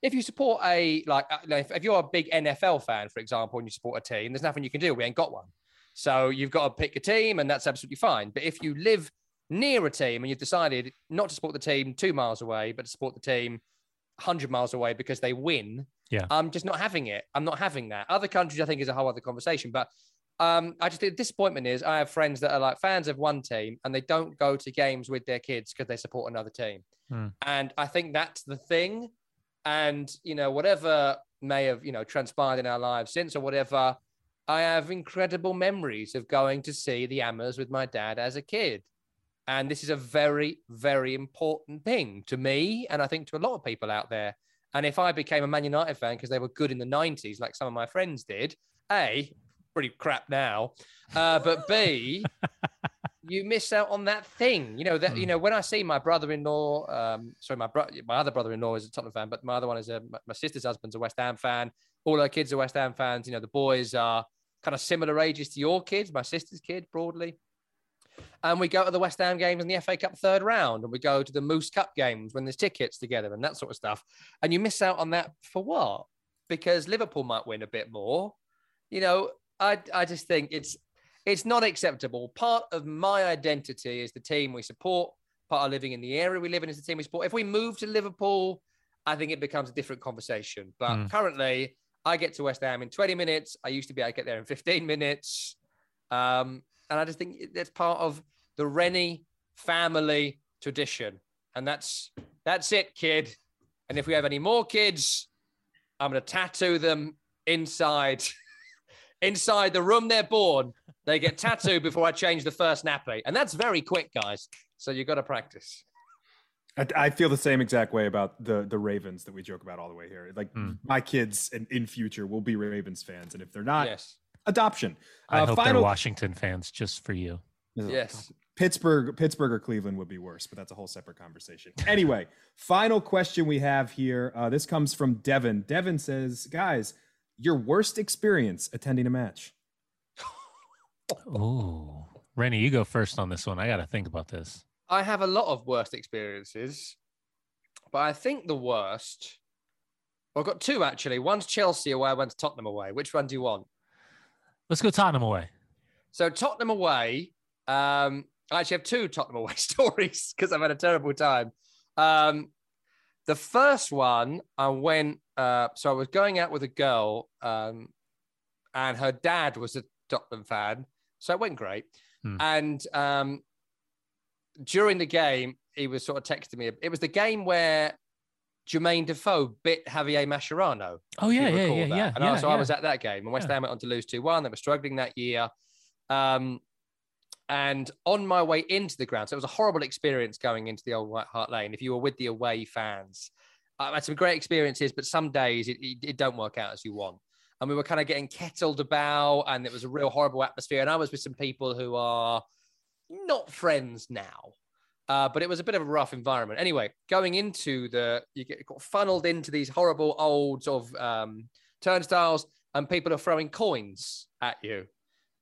If you support a, like, if you're a big NFL fan, for example, and you support a team, there's nothing you can do. We ain't got one. So you've got to pick a team, and that's absolutely fine. But if you live near a team and you've decided not to support the team 2 miles away, but to support the team 100 miles away because they win, I'm just not having it. I'm not having that. Other countries, I think, is a whole other conversation. But I just think the disappointment is I have friends that are like fans of one team and they don't go to games with their kids because they support another team. And I think that's the thing. And, you know, whatever may have, you know, transpired in our lives since or whatever, I have incredible memories of going to see the Hammers with my dad as a kid. And this is a very, very important thing to me, and I think to a lot of people out there. And if I became a Man United fan because they were good in the 90s, like some of my friends did, A, pretty crap now, but B, you miss out on that thing. You know, that you know, when I see my brother-in-law, my other brother-in-law is a Tottenham fan, but my other one is my sister's husband's a West Ham fan. All her kids are West Ham fans. You know, the boys are kind of similar ages to your kids, my sister's kid broadly. And we go to the West Ham games in the FA Cup third round, and we go to the Moose Cup games when there's tickets together and that sort of stuff. And you miss out on that for what? Because Liverpool might win a bit more. You know, I just think it's not acceptable. Part of my identity is the team we support. Part of living in the area we live in is the team we support. If we move to Liverpool, I think it becomes a different conversation. But currently, I get to West Ham in 20 minutes. I used to be able to get there in 15 minutes. And I just think that's part of the Rennie family tradition. And that's it, kid. And if we have any more kids, I'm going to tattoo them inside the room they're born. They get tattooed before I change the first nappy. And that's very quick, guys. So you've got to practice. I feel the same exact way about the Ravens that we joke about all the way here. Like my kids in future will be Ravens fans. And if they're not, adoption. I hope they're Washington fans just for you. Yes. Pittsburgh or Cleveland would be worse, but that's a whole separate conversation. Anyway, final question we have here. This comes from Devin. Devin says, guys, your worst experience attending a match. Oh, Rennie, you go first on this one. I got to think about this. I have a lot of worst experiences, but I think the worst, well, I've got two actually. One's Chelsea away, one's Tottenham away. Which one do you want? Let's go Tottenham away. So Tottenham away, I actually have two Tottenham away stories because I've had a terrible time. The first one, I went, so I was going out with a girl and her dad was a Tottenham fan. So it went great. And during the game, he was sort of texting me. It was the game where Jermaine Defoe bit Javier Mascherano. Oh, yeah. And I was at that game. And West Ham went on to lose 2-1. They were struggling that year. And on my way into the ground, so it was a horrible experience going into the old White Hart Lane. If you were with the away fans, I had some great experiences, but some days it don't work out as you want. And we were kind of getting kettled about, and it was a real horrible atmosphere. And I was with some people who are not friends now, but it was a bit of a rough environment. Anyway, going into you got funneled into these horrible old sort of turnstiles, and people are throwing coins at you.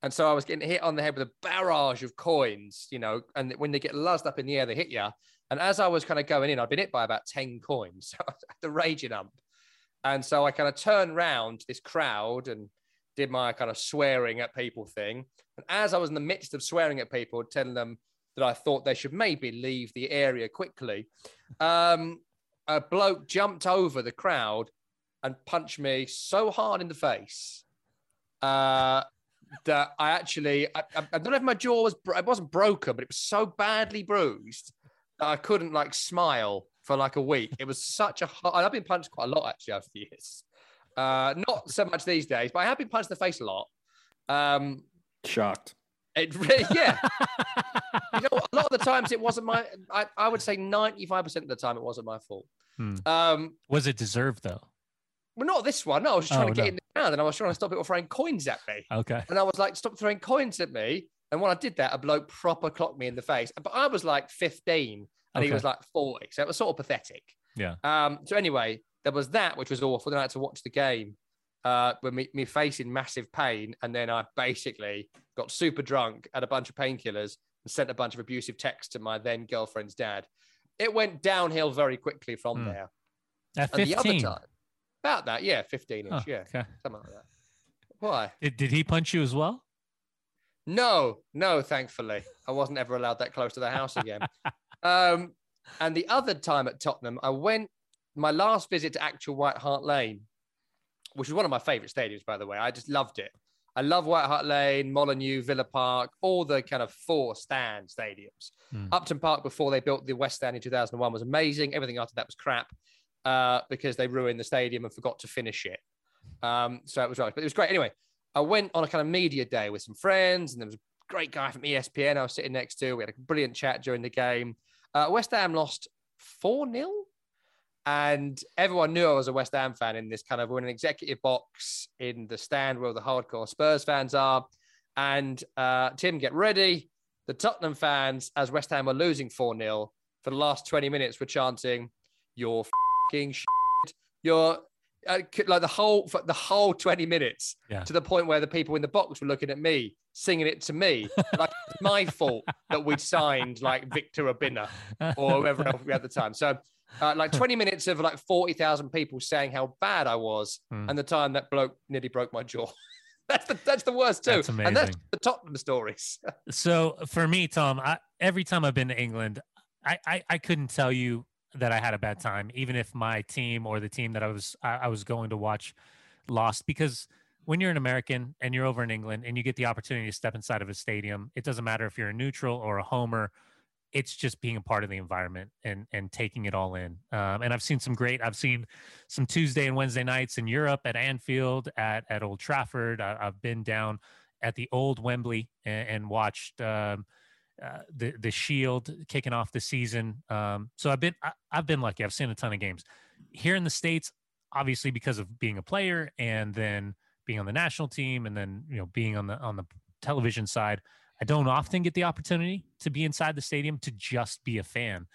And so I was getting hit on the head with a barrage of coins, you know, and when they get luzzed up in the air, they hit you. And as I was kind of going in, I'd been hit by about 10 coins. So I had the raging hump. And so I kind of turned round this crowd and did my kind of swearing at people thing. And as I was in the midst of swearing at people, telling them that I thought they should maybe leave the area quickly, a bloke jumped over the crowd and punched me so hard in the face. That I actually, I don't know if my jaw wasn't broken, but it was so badly bruised that I couldn't like smile for like a week. It was such a hard, I've been punched quite a lot actually over the years. Not so much these days, but I have been punched in the face a lot. Shocked. Yeah. You know, a lot of the times it wasn't I would say 95% of the time it wasn't my fault. Was it deserved though? Well, not this one. No, I was just trying to get in the ground and I was trying to stop people throwing coins at me. Okay. And I was like, stop throwing coins at me. And when I did that, a bloke proper clocked me in the face. But I was like 15 and he was like 40. So it was sort of pathetic. Yeah. So anyway, there was that, which was awful. Then I had to watch the game with me facing massive pain. And then I basically got super drunk, had a bunch of painkillers and sent a bunch of abusive texts to my then girlfriend's dad. It went downhill very quickly from there. At 15? And the other time. About that, yeah, 15-ish, okay. Something like that. Why? Did he punch you as well? No, thankfully. I wasn't ever allowed that close to the house again. And the other time at Tottenham, my last visit to actual White Hart Lane, which is one of my favourite stadiums, by the way. I just loved it. I love White Hart Lane, Molineux, Villa Park, all the kind of four-stand stadiums. Upton Park, before they built the West Stand in 2001, was amazing. Everything after that was crap. Because they ruined the stadium and forgot to finish it. So it was rubbish, but it was great. Anyway, I went on a kind of media day with some friends and there was a great guy from ESPN I was sitting next to. We had a brilliant chat during the game. West Ham lost 4-0 and everyone knew I was a West Ham fan in this kind of, we're in an executive box in the stand where the hardcore Spurs fans are. And Tim, get ready. The Tottenham fans, as West Ham were losing 4-0 for the last 20 minutes, were chanting, "You're shit. You're like the whole 20 minutes to the point where the people in the box were looking at me, singing it to me. Like it's my fault that we'd signed like Victor Obina or whoever else we had at the time. So like 20 minutes of like 40,000 people saying how bad I was, and the time that bloke nearly broke my jaw. That's the worst too. That's amazing. And that's the Tottenham stories. So for me, Tom, every time I've been to England, I couldn't tell you that I had a bad time, even if my team or the team that I was going to watch lost. Because when you're an American and you're over in England and you get the opportunity to step inside of a stadium, it doesn't matter if you're a neutral or a homer, it's just being a part of the environment and taking it all in. And I've seen some Tuesday and Wednesday nights in Europe at Anfield, at Old Trafford. I've been down at the old Wembley and watched the Shield kicking off the season. So I've been lucky. I've seen a ton of games here in the States, obviously because of being a player and then being on the national team and then, you know, being on the television side. I don't often get the opportunity to be inside the stadium to just be a fan.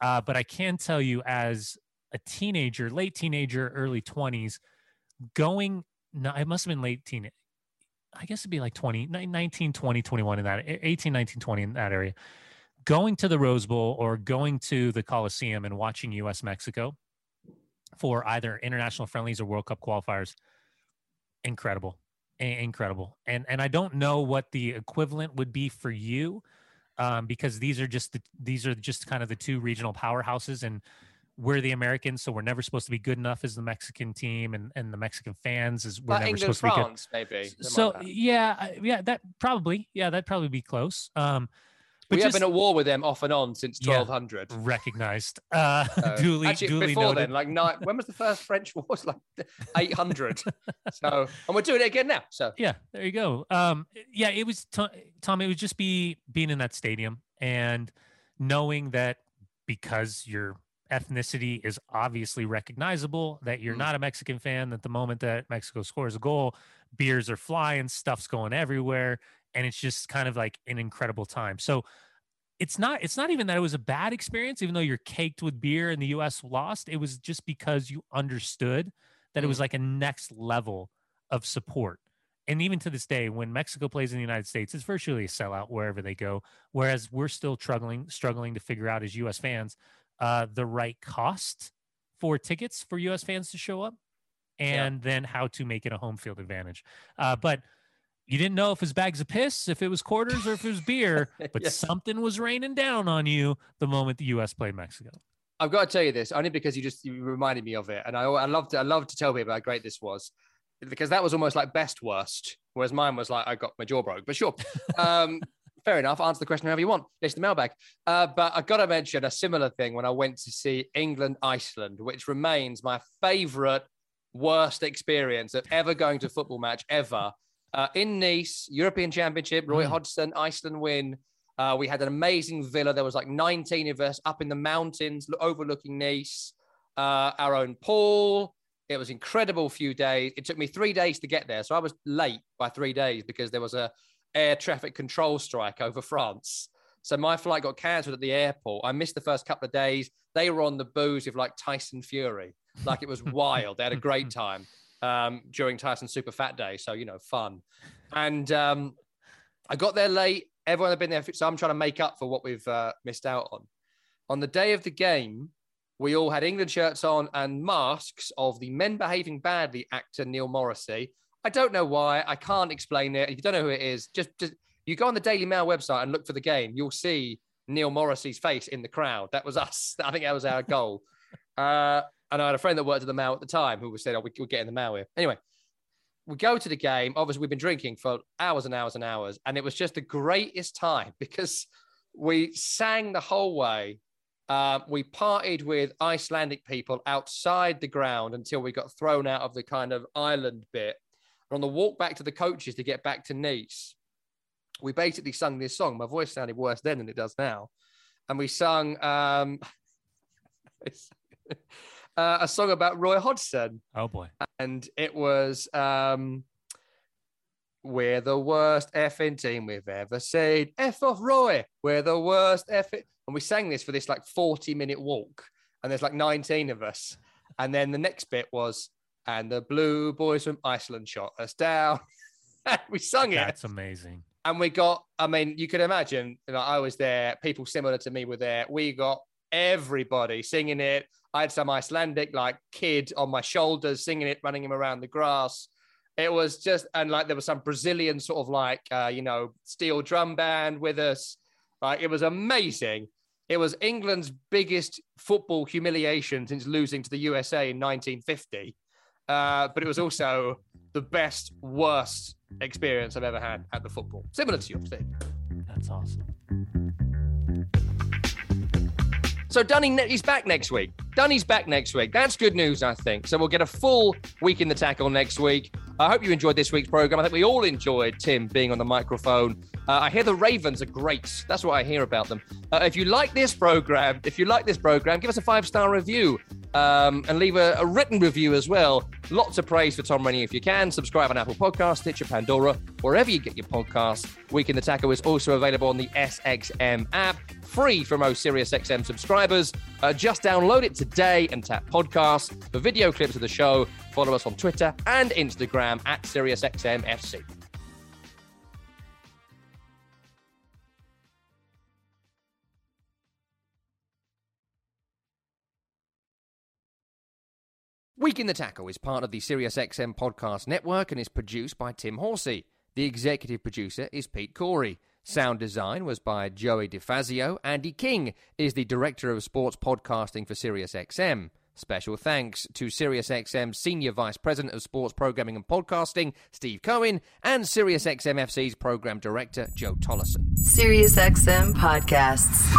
But I can tell you, as a teenager, late teenager, early 20s, it must have been late teen. I guess it'd be like 19, 20, 21 in that, 18, 19, 20 in that area. Going to the Rose Bowl or going to the Coliseum and watching US-Mexico for either international friendlies or World Cup qualifiers. Incredible. And I don't know what the equivalent would be for you, because these are just kind of the two regional powerhouses, and we're the Americans, so we're never supposed to be good enough as the Mexican team, and the Mexican fans is we're never England, supposed France, to be good. Maybe. So yeah, that'd probably be close. But we have been at war with them off and on since 1200. Yeah, recognized. Duly before noted. Then, when was the first French war? It was 800. So, and we're doing it again now. So yeah, there you go. It was Tom. It would just be being in that stadium and knowing that because your ethnicity is obviously recognizable, that you're not a Mexican fan. That the moment that Mexico scores a goal, beers are flying, stuff's going everywhere. And it's just kind of like an incredible time. So it's not even that it was a bad experience, even though you're caked with beer and the US lost. It was just because you understood that it was like a next level of support. And even to this day, when Mexico plays in the United States, it's virtually a sellout wherever they go. Whereas we're still struggling to figure out as US fans, the right cost for tickets for US fans to show up and then how to make it a home field advantage. But you didn't know if it was bags of piss, if it was quarters, or if it was beer, but something was raining down on you the moment the U.S. played Mexico. I've got to tell you this, only because you reminded me of it. And I love to tell people how great this was, because that was almost like best worst, whereas mine was like, I got my jaw broke. But sure, fair enough. Answer the question however you want. It's the mailbag. But I've got to mention a similar thing when I went to see England-Iceland, which remains my favourite worst experience of ever going to a football match ever. In Nice, European Championship, Roy Hodgson, Iceland win. We had an amazing villa. There was 19 of us up in the mountains overlooking Nice, our own pool. It was incredible few days. It took me 3 days to get there. So I was late by 3 days because there was a air traffic control strike over France. So my flight got cancelled at the airport. I missed the first couple of days. They were on the booze with Tyson Fury. It was wild. They had a great time. During Tyson Super Fat Day. So, fun. And I got there late. Everyone had been there. So I'm trying to make up for what we've missed out on. On the day of the game, we all had England shirts on and masks of the Men Behaving Badly actor Neil Morrissey. I don't know why. I can't explain it. If you don't know who it is, just you go on the Daily Mail website and look for the game. You'll see Neil Morrissey's face in the crowd. That was us. I think that was our goal. And I had a friend that worked at the Mail at the time who said, we're getting the Mail here. Anyway, we go to the game. Obviously, we've been drinking for hours and hours and hours. And it was just the greatest time because we sang the whole way. We partied with Icelandic people outside the ground until we got thrown out of the kind of island bit. And on the walk back to the coaches to get back to Nice, we basically sung this song. My voice sounded worse then than it does now. And we sung... a song about Roy Hodgson. Oh boy. And it was, we're the worst effing team we've ever seen. F off Roy. We're the worst effing. And we sang this for this 40-minute walk. And there's 19 of us. And then the next bit was, and the blue boys from Iceland shot us down. We sung it. That's amazing. And we got, you can imagine, I was there. People similar to me were there. We got everybody singing it. I had some Icelandic kid on my shoulders singing it, running him around the grass. It was just, and there was some Brazilian sort of steel drum band with us. It was amazing. It was England's biggest football humiliation since losing to the USA in 1950. But it was also the best, worst experience I've ever had at the football. Similar to your thing. That's awesome. So Dunny's back next week. That's good news, I think. So we'll get a full week in the tackle next week. I hope you enjoyed this week's programme. I think we all enjoyed Tim being on the microphone. I hear the Ravens are great. That's what I hear about them. If you like this programme, give us a 5-star review and leave a written review as well. Lots of praise for Tom Rennie if you can. Subscribe on Apple Podcasts, Stitcher, Pandora, wherever you get your podcasts. Week in the Tackle is also available on the SXM app, free for most SiriusXM subscribers. Just download it today and tap podcasts. For video clips of the show, follow us on Twitter and Instagram at SiriusXM FC. Week in the Tackle is part of the SiriusXM Podcast Network and is produced by Tim Horsey. The executive producer is Pete Corey. Sound design was by Joey DeFazio. Andy King is the director of sports podcasting for SiriusXM. Special thanks to SiriusXM Senior Vice President of Sports Programming and Podcasting, Steve Cohen, and SiriusXM FC's Program Director, Joe Tollison. SiriusXM Podcasts.